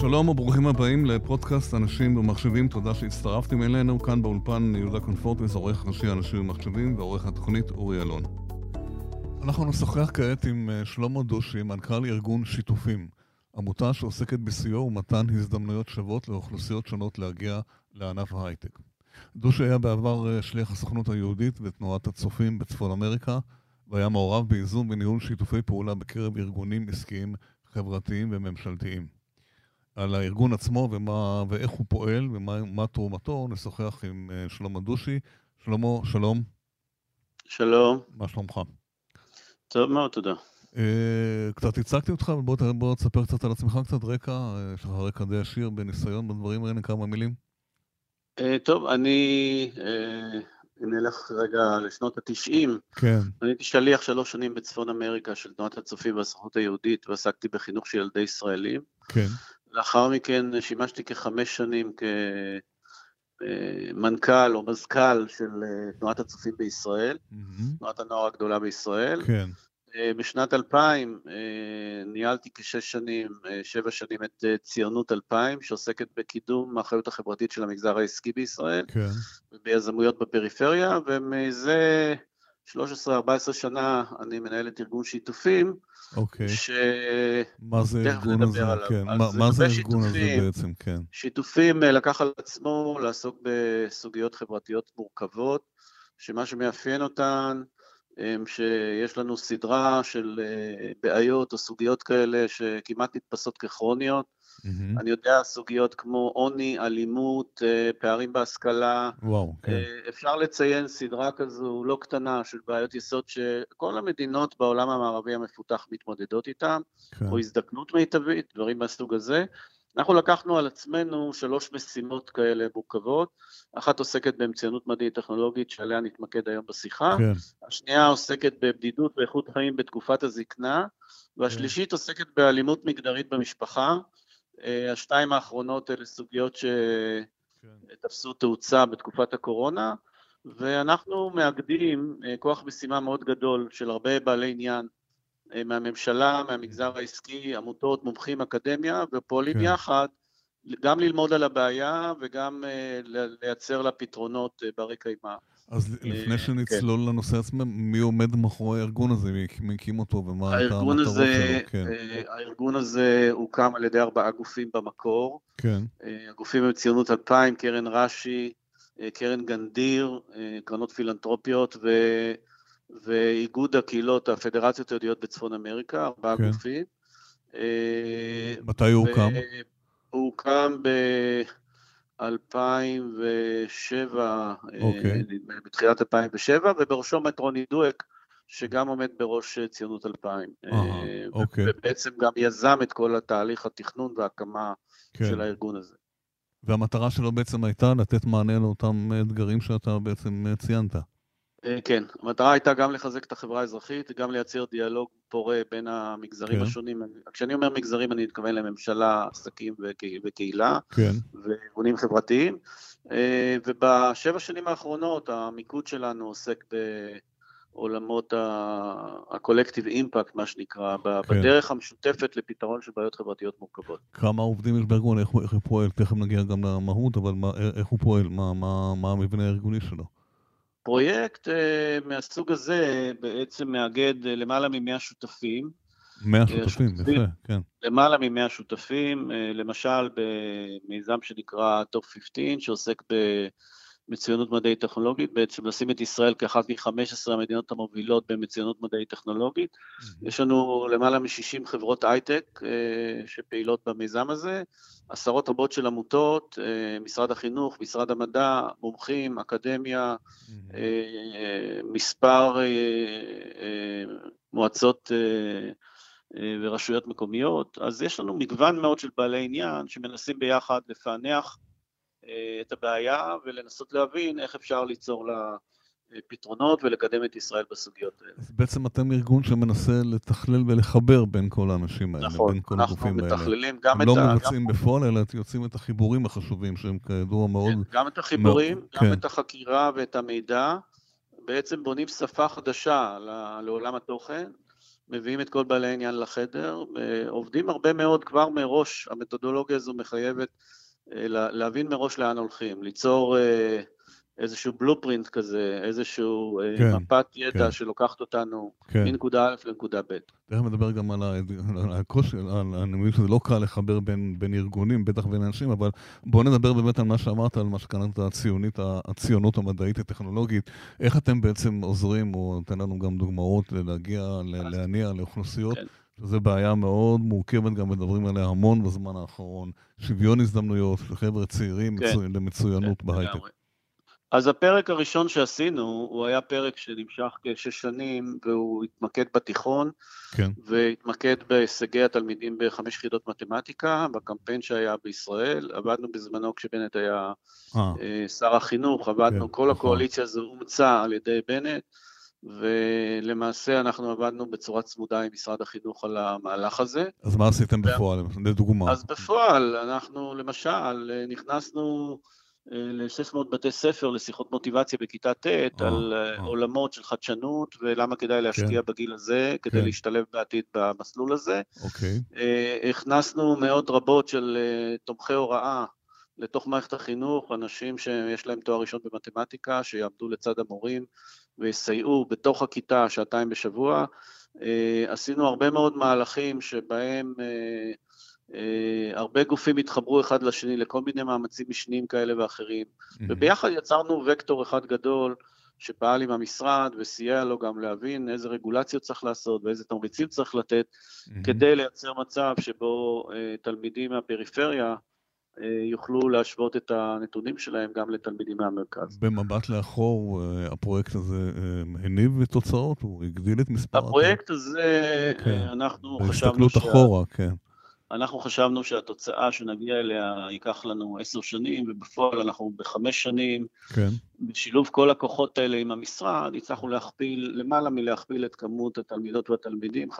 שלום וברוכים הבאים לפודקאסט אנשים ומחשבים, תודה שהצטרפתם אלינו. כאן באולפן יהודה קונפורטס, עורך ראשי אנשים ומחשבים, ועורך התוכנית אורי אלון. אנחנו נשוחח כעת עם שלמה דושין, מנכ"ל ארגון שיתופים, עמותה שעוסקת בסיוע ומתן הזדמנויות שוות לאוכלוסיות שונות להגיע לענף ההייטק. דושין היה בעבר שליח הסוכנות היהודית ותנועת הצופים בצפון אמריקה, והיה מעורב באיזון וניהול שיתופי פעולה בקרב ארגונים עסקיים, חברתיים וממשלתיים. על הארגון עצמו ואיך הוא פועל ומה תרומתו, נשוחח עם שלמה דושין. שלמה, שלום. שלום. מה שלומך? טוב מאוד, תודה. קצת הצגתי אותך, בוא תספר קצת על עצמך, קצת רקע, יש לך רקע די עשיר בניסיון בדברים האלה, כמה מילים. טוב, אני נלך רגע לשנות ה-90. כן. אני הייתי שליח 3 שנים בצפון אמריקה של תנועת הצופים והסוכנות היהודית, ועסקתי בחינוך של ילדי ישראלים. כן. לאחר מכן שימשתי כ5 שנים כמנכ"ל או מזכ"ל של תנועת הצופים בישראל, תנועת הנוער הגדולה בישראל. כן. בשנת 2000 ניהלתי כ7 שנים את ציונות 2000, שעוסקת בקידום האחריות החברתית של המגזר העסקי בישראל, ביזמויות בפריפריה, ומזה 13-14 שנה אני מנהל את ארגון שיתופים. אוקיי. מה זה ארגון הזה? מה זה ארגון הזה בעצם? שיתופים לקח על עצמו לעסוק בסוגיות חברתיות מורכבות, שמה שמאפיין אותן, שיש לנו סדרה של בעיות או סוגיות כאלה שכמעט נתפסות ככרוניות. אני יודע, סוגיות כמו עוני, אלימות, פערים בהשכלה. אפשר לציין סדרה כזו לא קטנה של בעיות יסוד שכל המדינות בעולם המערבי המפותח מתמודדות איתן, או הזדקנות מיטבית, דברים מהסוג הזה. אנחנו לקחנו על עצמנו 3 משימות כאלה מורכבות. אחת עוסקת באמצענות מדעית טכנולוגית, שעליה נתמקד היום בשיחה. השנייה עוסקת בבדידות ואיכות חיים בתקופת הזקנה, והשלישית עוסקת באלימות מגדרית במשפחה. 2 האחרונות אלה סוגיות שתפסו תאוצה בתקופת הקורונה, ואנחנו מאגדים כוח משימה מאוד גדול של הרבה בעלי עניין, מהממשלה, מהמגזר העסקי, עמותות, מומחים, אקדמיה, ופועלים יחד, גם ללמוד על הבעיה וגם לייצר לה פתרונות ברי קיימא. אז לפני שנצלול לנושא עצמו, מי עומד מאחורי הארגון הזה? מי הקים אותו ומה המטרות שלו? הארגון הזה הוקם על ידי 4 גופים במקור. הגופים הם ציונות 2000, קרן רש"י, קרן גנדיר, קרנות פילנטרופיות ואיגוד הקהילות, הפדרציות היהודיות בצפון אמריקה, 4 גופים. מתי הוא הוקם? הוא הוקם ב-2007, בתחילת 2007, ובראשו מטרונית דואק, שגם עומד בראש ציונות 2000. ובעצם גם יזם את כל התהליך התכנון וההקמה של הארגון הזה. והמטרה שלו בעצם הייתה לתת מענה לאותם אתגרים שאתה בעצם ציינת. כן, המטרה הייתה גם לחזק את החברה האזרחית, גם לייצר דיאלוג פורה בין המגזרים השונים. כשאני אומר מגזרים, אני מתכוון לממשלה, עסקים וקהילה, וארגונים חברתיים. וב7 שנים האחרונות, המיקוד שלנו עוסק בעולמות הקולקטיב אימפקט, מה שנקרא, בדרך המשותפת לפתרון של בעיות חברתיות מורכבות. כמה עובדים יש בארגון, איך הוא פועל? תכף נגיע גם למהות, אבל איך הוא פועל? מה המבנה הארגוני שלו? פרויקט מהסוג הזה בעצם מאגד למעלה מ100 שותפים. 100 שותפים, יפה, כן. למעלה מ100 שותפים, למשל במיזם שנקרא Top 15, שעוסק במצוינות מדעית טכנולוגית, בעצם לשים את ישראל כאחת מ-15 המדינות המובילות במצוינות מדעית טכנולוגית. יש לנו למעלה מ-60 חברות הייטק שפעילות במיזם הזה, עשרות רבות של עמותות, משרד החינוך, משרד המדע, מומחים, אקדמיה, מספר מועצות ורשויות מקומיות. אז יש לנו מגוון מאוד של בעלי עניין שמנסים ביחד לפענח את הבעיה ולנסות להבין איך אפשר ליצור לה פתרונות ולקדם את ישראל בסוגיות האלה. אז בעצם אתם ארגון שמנסה לתכלל ולחבר בין כל האנשים האלה, בין כל הגופים האלה. הם לא מבצעים בפועל, אלא יוצאים את החיבורים החשובים שהם כידוע מאוד. גם את החיבורים, גם את החקירה ואת המידע, בעצם בונים שפה חדשה לעולם התוכן, מביאים את כל בעלי העניין לחדר, עובדים הרבה מאוד כבר מראש, המתודולוגיה הזו מחייבת להבין מראש לאן הולכים, ליצור איזשהו בלופרינט כזה, איזשהו מפת ידע שלוקחת אותנו מנקודה א' לנקודה ב'. תכף מדבר גם על הקושי, אני מבין שזה לא קל לחבר בין ארגונים, בטח בין אנשים, אבל בואו נדבר באמת על מה שאמרת, על מה שקראת הציונות המדעית, הטכנולוגית, איך אתם בעצם עוזרים, או נתן לנו גם דוגמאות להגיע, להניע לאוכלוסיות, שזו בעיה מאוד מורכבת, גם מדברים עליה המון בזמן האחרון, שוויון הזדמנויות לחבר'ה צעירים למצוינות בהייטק. אז הפרק הראשון שעשינו, הוא היה פרק שנמשך כ6 שנים, והוא התמקד בתיכון, כן. והתמקד בהישגי התלמידים ב5 יחידות מתמטיקה, בקמפיין שהיה בישראל, עבדנו בזמנו כשבנט היה שר החינוך, עבדנו כן, כל הקואליציה הזו אומצה על ידי בנט, ולמעשה אנחנו עבדנו בצורה צמודה עם משרד החינוך על המהלך הזה. אז מה עשיתם בפועל, לדוגמה? אז בפועל, אנחנו למשל נכנסנו ל-600 בתי ספר לשיחות מוטיבציה בכיתה ט' על עולמות של חדשנות ולמה כדאי להשקיע בגיל הזה כדי להשתלב בעתיד במסלול הזה. הכנסנו מאות רבות של תומכי הוראה לתוך מערכת החינוך, אנשים שיש להם תואר ראשון במתמטיקה, שיעמדו לצד המורים ויסייעו בתוך הכיתה 2 שעתיים בשבוע. עשינו הרבה מאוד מהלכים שבהם הרבה גופים התחברו אחד לשני לכל מיני מאמצים משניים כאלה ואחרים, וביחד יצרנו וקטור אחד גדול שפעל עם המשרד וסייע לו גם להבין איזה רגולציות צריך לעשות ואיזה תמריצים צריך לתת, כדי לייצר מצב שבו תלמידים מהפריפריה יוכלו להשוות את הנתונים שלהם גם לתלמידים מהמרכז. במבט לאחור, הפרויקט הזה הניב בתוצאות? הוא הגדיל את מספר? הפרויקט הזה, אנחנו חשבנו בהסתכלות אחורה, כן. אנחנו חשבנו שהתוצאה שנגיע אליה ייקח לנו 10 שנים, ובפועל אנחנו ב5 שנים, כן. בשילוב כל הכוחות האלה עם המשרד, הצלחנו להכפיל, למעלה מלהכפיל את כמות התלמידות והתלמידים, 50%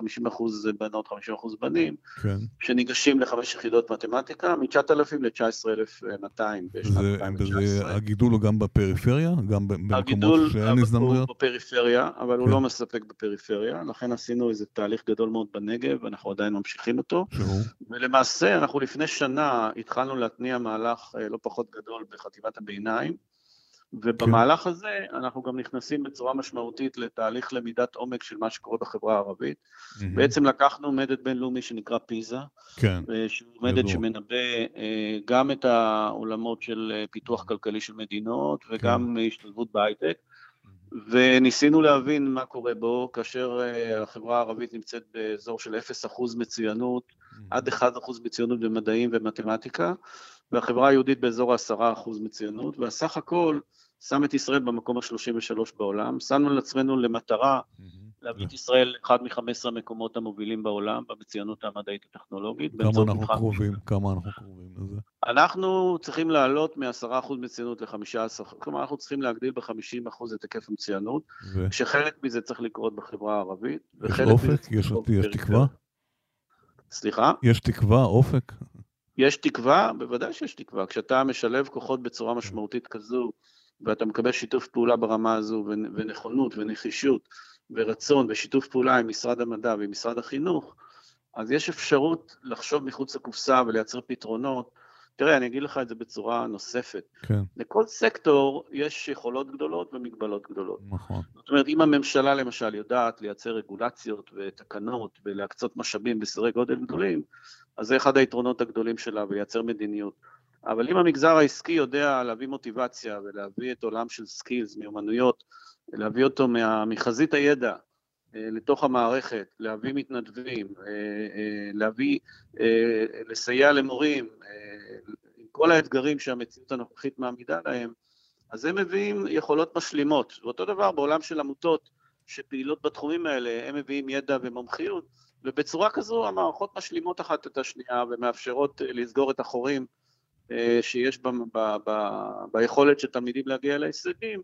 בנות, 50% בנים, כן. שניגשים ל5 יחידות מתמטיקה, מ-9,000 ל-19,200 בשנת 2019. הגידול הוא גם בפריפריה? גם במקומות שאין הזדמנויות? הגידול הוא בפריפריה, אבל כן. הוא לא מספק בפריפריה, לכן עשינו איזה תהליך גדול מאוד בנגב, ואנחנו עדיין ממשיכים אותו. ולמעשה אנחנו לפני שנה התחלנו להתניע מהלך לא פחות גדול בחטיבת הביניים, ובמהלך הזה אנחנו גם נכנסים בצורה משמעותית לתהליך למידת עומק של מה שקורה בחברה הערבית. בעצם לקחנו מדד בינלאומי שנקרא פיזה, מדד שמנבא גם את העולמות של פיתוח כלכלי של מדינות וגם השתלבות בהייטק, וניסינו להבין מה קורה בו, כאשר החברה הערבית נמצאת באזור של 0% מצוינות, עד 1% מצוינות במדעים ומתמטיקה, והחברה היהודית באזור 10% מצוינות, והסך הכל שם את ישראל במקום ה-33 בעולם, שמנו לעצמנו למטרה להביא את ישראל אחד מ-15 המקומות המובילים בעולם, במצוינות המדעית הטכנולוגית. כמה אנחנו קרובים, כמה אנחנו קרובים לזה? אנחנו צריכים לעלות מ-10% מצוינות ל-15%, כלומר אנחנו צריכים להגדיל ב-50% את היקף המצוינות, שחלק מזה צריך לקרות בחברה הערבית. יש אופק? יש תקווה? סליחה? יש תקווה, אופק? יש תקווה, בוודאי שיש תקווה. כשאתה משלב כוחות בצורה משמעותית כזו, ואתה מקבל שיתוף פעולה ברמה הזו, ונכונות ונחישות, ורצון, ושיתוף פעולה עם משרד המדע ועם משרד החינוך, אז יש אפשרות לחשוב מחוץ לקופסה ולייצר פתרונות. תראה, אני אגיד לך את זה בצורה נוספת. כן. לכל סקטור יש יכולות גדולות ומגבלות גדולות. נכון. זאת אומרת, אם הממשלה למשל יודעת לייצר רגולציות ותקנות ולהקצות משאבים בסדרי גודל גדולים, אז זה אחד היתרונות הגדולים שלה, ולייצר מדיניות. אבל אם המגזר העסקי יודע להביא מוטיבציה ולהביא את עולם של סקילס, מיומנויות, להביא אותו מחזית הידע לתוך המערכת, להביא מתנדבים, להביא, לסייע למורים, עם כל האתגרים שהמציאות הנוכחית מעמידה להם, אז הם מביאים יכולות משלימות. ואותו דבר בעולם של עמותות שפעילות בתחומים האלה, הם מביאים ידע ומומחיות, ובצורה כזו המערכות משלימות אחת את השנייה ומאפשרות לסגור את החורים שיש ביכולת של תלמידים להגיע להישגים,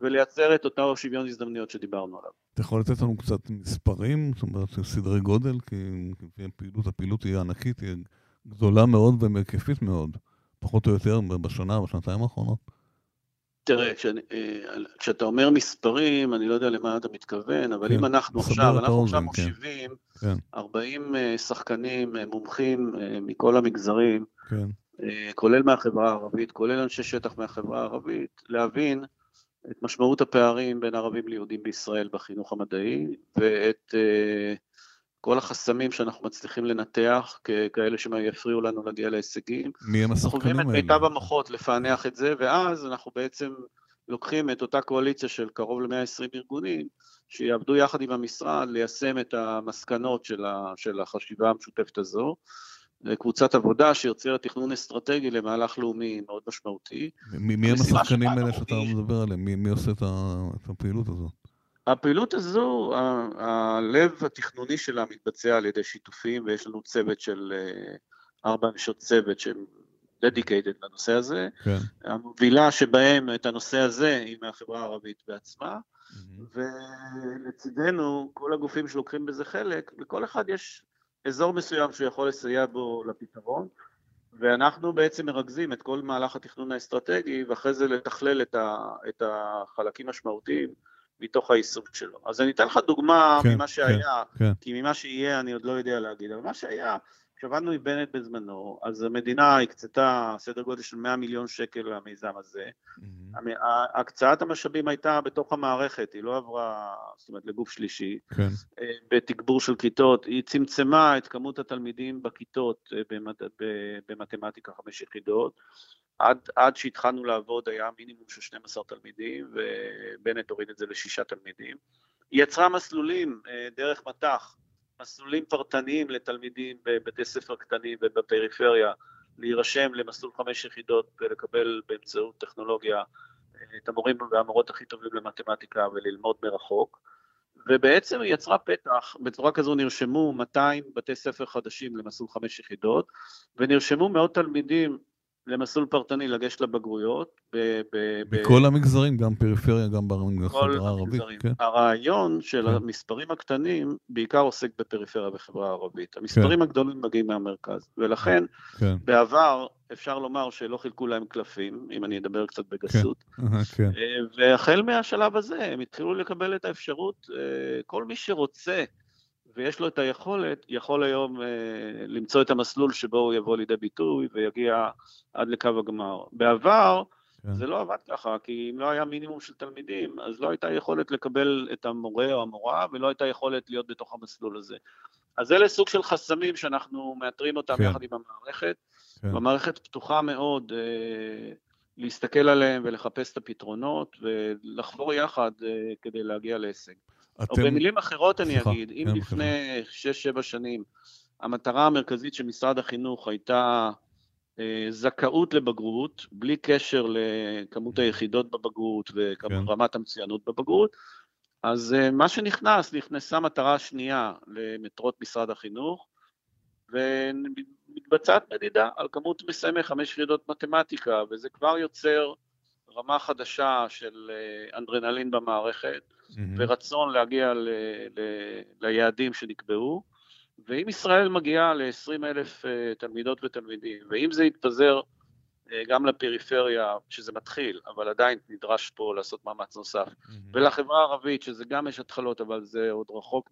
ולייצר את אותה שוויון הזדמנויות שדיברנו עליו. אתה יכול לתת לנו קצת מספרים, זאת אומרת, סדרי גודל, כי הפעילות תהיה ענקית, תהיה גדולה מאוד ומקפית מאוד, פחות או יותר בשנה, בשנתיים האחרונות. תראה, כשאתה אומר מספרים, אני לא יודע למה אתה מתכוון, אבל אם אנחנו עכשיו מושיבים 40 שחקנים מומחים מכל המגזרים, כולל מהחברה הערבית, כולל אנשי שטח מהחברה הערבית, להבין את משמעות הפערים בין ערבים ליהודים בישראל בחינוך המדעי, ואת כל החסמים שאנחנו מצליחים לנתח, כאלה שיפריעו לנו להגיע להישגים. מי הם השחקנים האלה? אנחנו חושבים את מיטב המוחות לפענח את זה, ואז אנחנו בעצם לוקחים את אותה קואליציה של קרוב ל-120 ארגונים, שיעבדו יחד עם המשרד ליישם את המסקנות של החשיבה המשותפת הזו. קבוצת עבודה שיוצרת תכנון אסטרטגי למהלך לאומי מאוד משמעותי. מי הם השחקנים האלה שאתה מדבר עליהם? מי עושה את הפעילות הזו? הפעילות הזו, הלב התכנוני שלה מתבצע על ידי שיתופים, ויש לנו צוות של 4 נשות צוות שהם dedicated לנושא הזה. כן. המובילה שבהם את הנושא הזה היא מהחברה הערבית בעצמה, ולצידנו כל הגופים שלוקחים בזה חלק, וכל אחד יש אזור מסוים שהוא יכול לסייע בו לפתרון, ואנחנו בעצם מרכזים את כל מהלך התכנון האסטרטגי, ואחרי זה לתכלל את החלקים המשמעותיים, מתוך היישום שלו. אז אני אתן לך דוגמה ממה שהיה, כי ממה שיהיה אני עוד לא יודע להגיד, אבל מה שהיה, כשעבדנו עם בנט בזמנו, אז המדינה הקצתה סדר גודל של 100 מיליון שקל למיזם הזה, הקצאת המשאבים הייתה בתוך המערכת, היא לא עברה, זאת אומרת, לגוף שלישי, בתגבור של כיתות, היא צמצמה את כמות התלמידים בכיתות במתמטיקה 5 יחידות, עד שהתחלנו לעבוד היה מינימום של 12 תלמידים, ובנט הוריד את זה ל6 תלמידים. היא יצרה מסלולים דרך מתח, מסלולים פרטניים לתלמידים בבתי ספר קטנים ובפריפריה, להירשם למסלול 5 יחידות ולקבל באמצעות טכנולוגיה את המורים והמורות הכי טובים למתמטיקה וללמוד מרחוק. ובעצם היא יצרה פתח, בצורה כזו נרשמו 200 בתי ספר חדשים למסלול 5 יחידות, ונרשמו מאות תלמידים, למסלול פרטני לגשת לבגרויות. בכל המגזרים, גם פריפריה, גם בחברה הערבית. כן? הרעיון של המספרים הקטנים בעיקר עוסק בפריפריה וחברה הערבית. המספרים הגדולים מגיעים מהמרכז, ולכן בעבר אפשר לומר שלא חילקו להם קלפים, אם אני אדבר קצת בגסות. והחל מהשלב הזה הם התחילו לקבל את האפשרות, כל מי שרוצה, ויש לו את היכולת, יכול היום למצוא את המסלול שבו הוא יבוא לידי ביטוי, ויגיע עד לקו הגמר. בעבר, זה לא עבד ככה, כי אם לא היה מינימום של תלמידים, אז לא הייתה יכולת לקבל את המורה או המורה, ולא הייתה יכולת להיות בתוך המסלול הזה. אז אלה סוג של חסמים שאנחנו מאתרים אותם יחד עם המערכת, והמערכת פתוחה מאוד להסתכל עליהם ולחפש את הפתרונות, ולחבור יחד כדי להגיע להישג. או במילים אחרות אני אגיד, אם לפני 6-7 שנים, המטרה המרכזית של משרד החינוך הייתה זכאות לבגרות, בלי קשר לכמות היחידות בבגרות וכמות רמת המצוינות בבגרות, אז מה נכנסה מטרה שנייה למטרות משרד החינוך, ומתבצעת מדידה על כמות מסיימי 5 יחידות מתמטיקה, וזה כבר יוצר רמה חדשה של אנדרנלין במערכת, ורצון להגיע ליעדים שנקבעו, ואם ישראל מגיעה ל20,000 תלמידות ותלמידים, ואם זה יתפזר גם לפריפריה, שזה מתחיל, אבל עדיין נדרש פה לעשות מאמץ נוסף, ולחברה הערבית, שזה גם יש התחלות, אבל זה עוד רחוק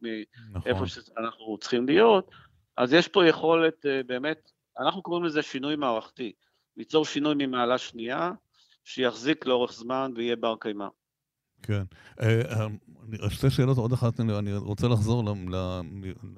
מאיפה שאנחנו צריכים להיות, אז יש פה יכולת באמת, אנחנו קוראים לזה שינוי מערכתי, ליצור שינוי ממעלה שנייה, שיחזיק לאורך זמן ויהיה בר קיימא. כן. שתי שאלות, עוד אחת, אני רוצה לחזור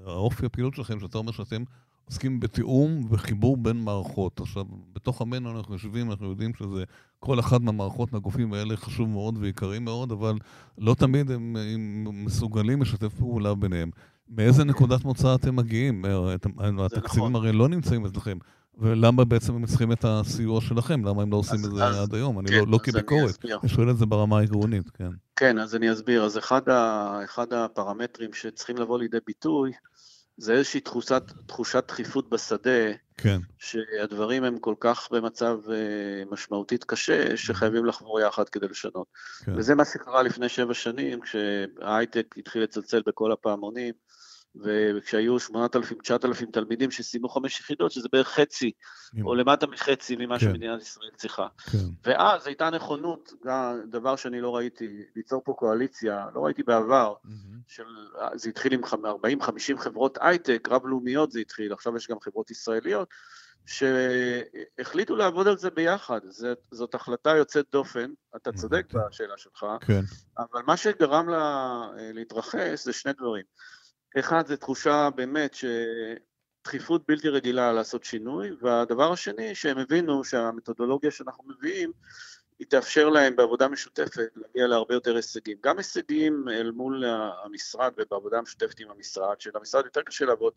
לאופי הפעילות שלכם, שאתה אומר שאתם עוסקים בתיאום וחיבור בין מערכות. עכשיו, בתוך עמנו אנחנו יושבים, אנחנו יודעים שזה כל אחד מהמערכות, מהגופים האלה חשוב מאוד ועיקרי מאוד, אבל לא תמיד הם מסוגלים לשתף פעולה ביניהם. מאיזה נקודת מוצא אתם מגיעים? התקציבים הרי לא נמצאים אצלכם. ולמה בעצם הם צריכים את הסיוע שלכם? למה הם לא עושים את זה עד היום? אני לא כביקורת, אני שואל את זה ברמה העקרונית. כן, אז אני אסביר. אז אחד הפרמטרים שצריכים לבוא לידי ביטוי, זה איזושהי תחושת דחיפות בשדה, שהדברים הם כל כך במצב משמעותית קשה, שחייבים לחבור יחד כדי לשנות. וזה מה שקרה לפני 7 שנים, כשההייטק התחיל לצלצל בכל הפעמונים, וכשהיו 8,000-9,000 תלמידים שסיימו 5 יחידות, שזה בערך חצי, או למטה מחצי ממה שמדינת ישראל צריכה. ואז הייתה נכונות, דבר שאני לא ראיתי, ליצור פה קואליציה, לא ראיתי בעבר, זה התחיל עם 40-50 חברות הייטק, רב-לאומיות זה התחיל, עכשיו יש גם חברות ישראליות, שהחליטו לעבוד על זה ביחד. זאת החלטה יוצאת דופן, אתה צודק בשאלה שלך, אבל מה שגרם לה להתרחש זה שני דברים. אחד, זה תחושה באמת שדחיפות בלתי רגילה לעשות שינוי, והדבר השני, שהם הבינו שהמתודולוגיה שאנחנו מביאים, היא תאפשר להם בעבודה משותפת להגיע להרבה יותר הישגים. גם הישגים אל מול המשרד ובעבודה משותפת עם המשרד, שלמשרד יותר קשה לעבוד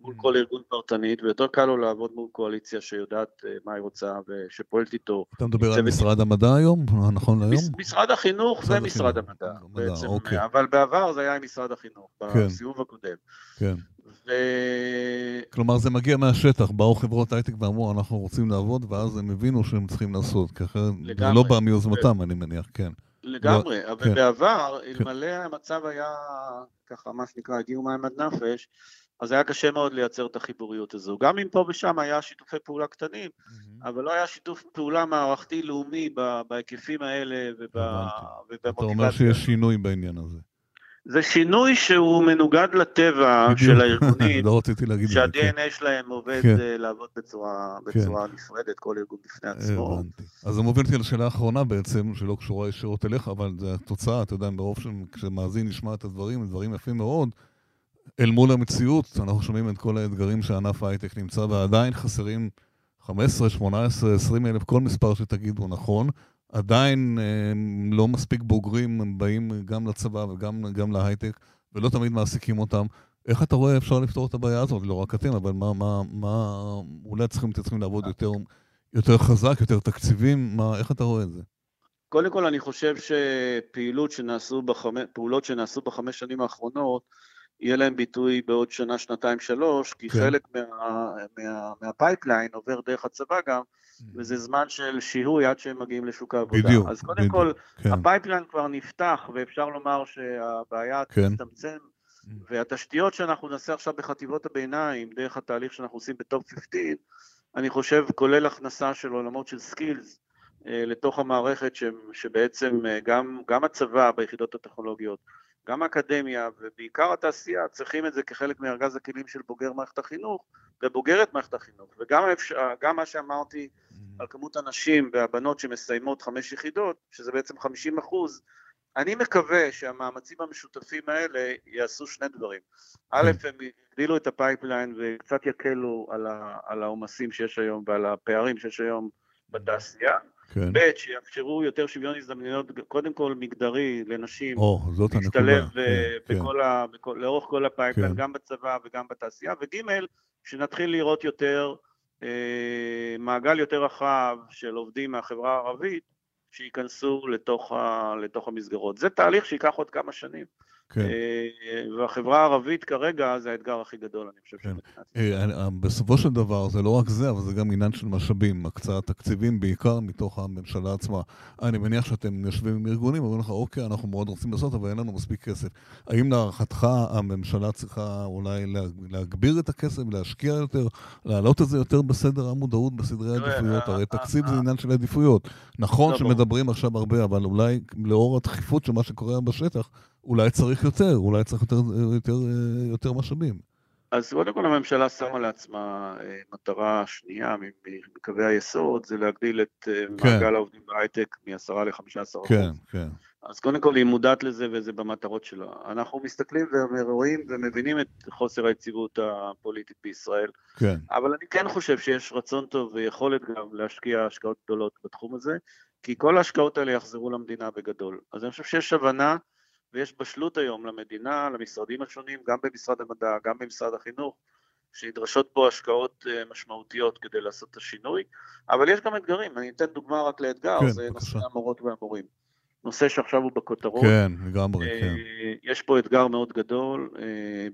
מול כל ארגון פרטנית, ויותר קל לו לעבוד מול קואליציה שיודעת מה היא רוצה ושפועלת איתו. אתה מדבר על משרד המדע היום? נכון להיום? משרד החינוך זה משרד המדע בעצם, אבל בעבר זה היה עם משרד החינוך, בסיבוב הקודם. כן. כלומר זה מגיע מהשטח, באו חברות הייטק ואמרו אנחנו רוצים לעבוד, ואז הם הבינו שהם צריכים לעשות, ככה זה לא בא מיוזמתם אני מניח, כן. לגמרי, אבל בעבר, אלמלא המצב היה, ככה מה שנקרא, הגיעו מים עד נפש, אז היה קשה מאוד לייצר את החיבוריות הזו. גם אם פה ושם היה שיתופי פעולה קטנים, אבל לא היה שיתוף פעולה מערכתי לאומי בהיקפים האלה ובמוטיבציה. אתה אומר שיש שינוי בעניין הזה. זה שינוי שהוא מנוגד לטבע של הארגונים, שה-DNA שלהם עובד לעבוד בצורה נפרדת, כל ארגון בפני עצמו. אז זה מוביל אותי לשאלה האחרונה בעצם, שלא קשורה ישירות אליך, אבל זה התוצאה, אתה יודע, ברוב כשמאזין נשמע את הדברים, דברים יפים מאוד, אל מול המציאות, אנחנו שומעים את כל האתגרים שענף ההייטק נמצא, ועדיין חסרים 15, 18, 20 אלף, כל מספר שתגידו נכון, עדיין לא מספיק בוגרים, הם באים גם לצבא וגם להייטק, ולא תמיד מעסיקים אותם. איך אתה רואה אפשר לפתור את הבעיה הזאת? לא רק אתם, אבל מה אולי צריכים לעבוד יותר חזק, יותר תקציבים, איך אתה רואה את זה? קודם כל אני חושב שפעולות שנעשו ב5 שנים האחרונות, יהיה להם ביטוי בעוד שנה, שנתיים, 3, כי חלק מהפייפליין עובר דרך הצבא גם, וזה זמן של שיהוי עד שהם מגיעים לשוק העבודה. אז קודם כל, הפייפליין כבר נפתח, ואפשר לומר שהבעיה תצטמצם, והתשתיות שאנחנו נעשה עכשיו בחטיבות הביניים, דרך התהליך שאנחנו עושים בטופ 15, אני חושב, כולל הכנסה של עולמות של סקילס, לתוך המערכת שבעצם גם הצבא ביחידות הטכנולוגיות, גם האקדמיה ובעיקר התעשייה צריכים את זה כחלק מארגז הכלים של בוגר מערכת החינוך ובוגרת מערכת החינוך, וגם מה שאמרתי על כמות הנשים והבנות שמסיימות 5 יחידות, שזה בעצם 50%, אני מקווה שהמאמצים המשותפים האלה יעשו שני דברים. א', הם יגדילו את הפייפליין וקצת יקלו על העומסים שיש היום ועל הפערים שיש היום בתעשייה, ב' שיאפשרו יותר שוויון הזדמנויות, קודם כל מגדרי לנשים, להשתלב לאורך כל הפייפליין, גם בצבא וגם בתעשייה, וג' שנתחיל לראות יותר מעגל יותר רחב של עובדים מהחברה הערבית שייכנסו לתוך המסגרות. זה תהליך שיקח עוד כמה שנים. והחברה הערבית כרגע זה האתגר הכי גדול, אני חושב. בסופו של דבר זה לא רק זה, אבל זה גם עניין של משאבים, הקצאת תקציבים בעיקר מתוך הממשלה עצמה. אני מניח שאתם יושבים עם ארגונים, אומרים לך, אוקיי, אנחנו מאוד רוצים לעשות, אבל אין לנו מספיק כסף. האם להערכתך הממשלה צריכה אולי להגביר את הכסף, להשקיע יותר, להעלות את זה יותר בסדר המודעות, בסדרי העדיפויות? הרי תקציב זה עניין של עדיפויות. נכון שמדברים עכשיו הרבה, אבל אולי לאור הדחיפות של מה שקורה בשטח, אולי צריך יותר, אולי צריך יותר משאבים. אז קודם כל הממשלה שמה לעצמה מטרה שנייה מקווי היסוד, זה להגדיל את מעגל העובדים בהייטק מ10% ל15%. כן, כן. אז קודם כל היא מודעת לזה וזה במטרות שלה. אנחנו מסתכלים ורואים ומבינים את חוסר היציבות הפוליטית בישראל, אבל אני כן חושב שיש רצון טוב ויכולת גם להשקיע השקעות גדולות בתחום הזה, כי כל ההשקעות האלה יחזרו למדינה בגדול. אז אני חושב שיש הבנה, ויש בשלות היום למדינה, למשרדים השונים, גם במשרד המדע, גם במשרד החינוך, שנדרשות פה השקעות משמעותיות כדי לעשות את השינוי, אבל יש גם אתגרים, אני אתן דוגמה רק לאתגר, זה נושא המורות והמורים. נושא שעכשיו הוא בכותרות. כן, לגמרי, כן. יש פה אתגר מאוד גדול,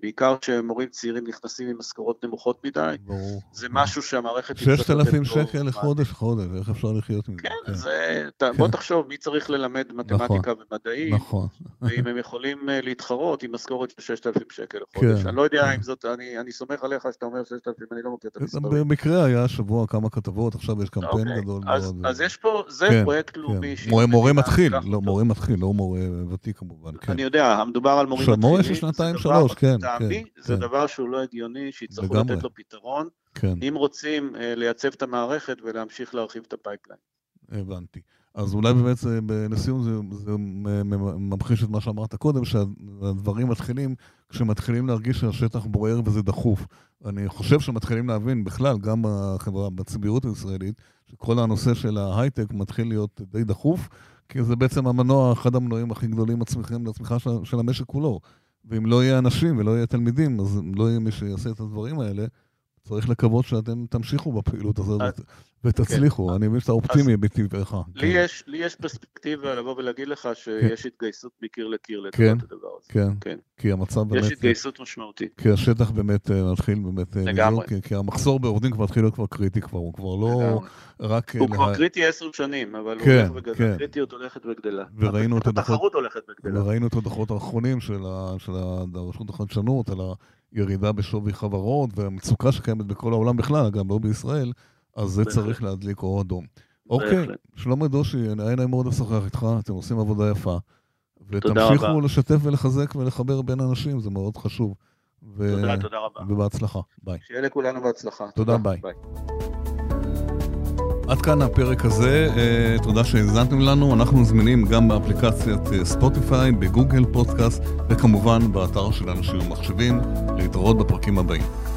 בעיקר כשמורים צעירים נכנסים עם משכורות נמוכות מדי. ברור. זה משהו שהמערכת... 6,000 שקל לחודש, איך אפשר לחיות מזה? כן, זה... בוא תחשוב, מי צריך ללמד מתמטיקה ומדעים? נכון. ואם הם יכולים להתחרות עם משכורת של 6,000 שקל לחודש. אני לא יודע אם זאת... אני סומך עליך שאתה אומר 6,000, אני לא מכיר את המספר. במקרה היה שבוע כמה כתבות, עכשיו יש קמפיין גדול. אז יש פה... זה פרויקט לאומי. מורה מתחיל. לא מורה מתחיל, לא מורה ותיק כמובן. אני יודע, מדובר על מורים מתחילים. מורה של 2-3, כן. זה דבר שהוא לא הגיוני, שיצטרכו לתת לו פתרון, אם רוצים לייצב את המערכת ולהמשיך להרחיב את הפייפליין. הבנתי. אז אולי באמת לסיום זה ממחיש את מה שאמרת קודם, שהדברים מתחילים כשמתחילים להרגיש שהשטח בוער וזה דחוף. אני חושב שמתחילים להבין בכלל, גם בחברה, בציבוריות הישראלית, שכל הנושא של ההייטק מתחיל להיות די דחוף, כי זה בעצם המנוע, אחד המנועים הכי גדולים הצמיחים לצמיחה של המשק כולו. ואם לא יהיה אנשים ולא יהיה תלמידים, אז לא יהיה מי שיעשה את הדברים האלה. צריך לקוות שאתם תמשיכו בפעילות הזאת ותצליחו. אני מבין שאתה אופטימי בטבעך. לי יש פרספקטיבה לבוא ולהגיד לך שיש התגייסות מקיר לקיר לטובת הדבר הזה. כן, כי המצב באמת... יש התגייסות משמעותית. כי השטח באמת מתחיל באמת... לגמרי. כי המחסור בעובדים כבר התחיל להיות כבר קריטי כבר, הוא כבר לא רק... הוא כבר קריטי 10 שנים, אבל הקריטיות הולכת וגדלה. התחרות הולכת וגדלה. וראינו את הדוחות האחרונים של הרשות החדשנות על ירידה בשווי חברות והמצוקה שקיימת בכל העולם בכלל, גם לא בישראל, אז זה צריך להדליק אור אדום. אוקיי, שלמה דושי, היה נעים מאוד לשוחח איתך, אתם עושים עבודה יפה, ותמשיכו לשתף ולחזק ולחבר בין אנשים, זה מאוד חשוב. תודה רבה. ובהצלחה, ביי. שיהיה לכולנו בהצלחה. תודה, ביי. עד כאן הפרק הזה, תודה שהזנתם לנו, אנחנו זמינים גם באפליקציית ספוטיפיי, בגוגל פודקאסט וכמובן באתר של אנשים ומחשבים. להתראות בפרקים הבאים.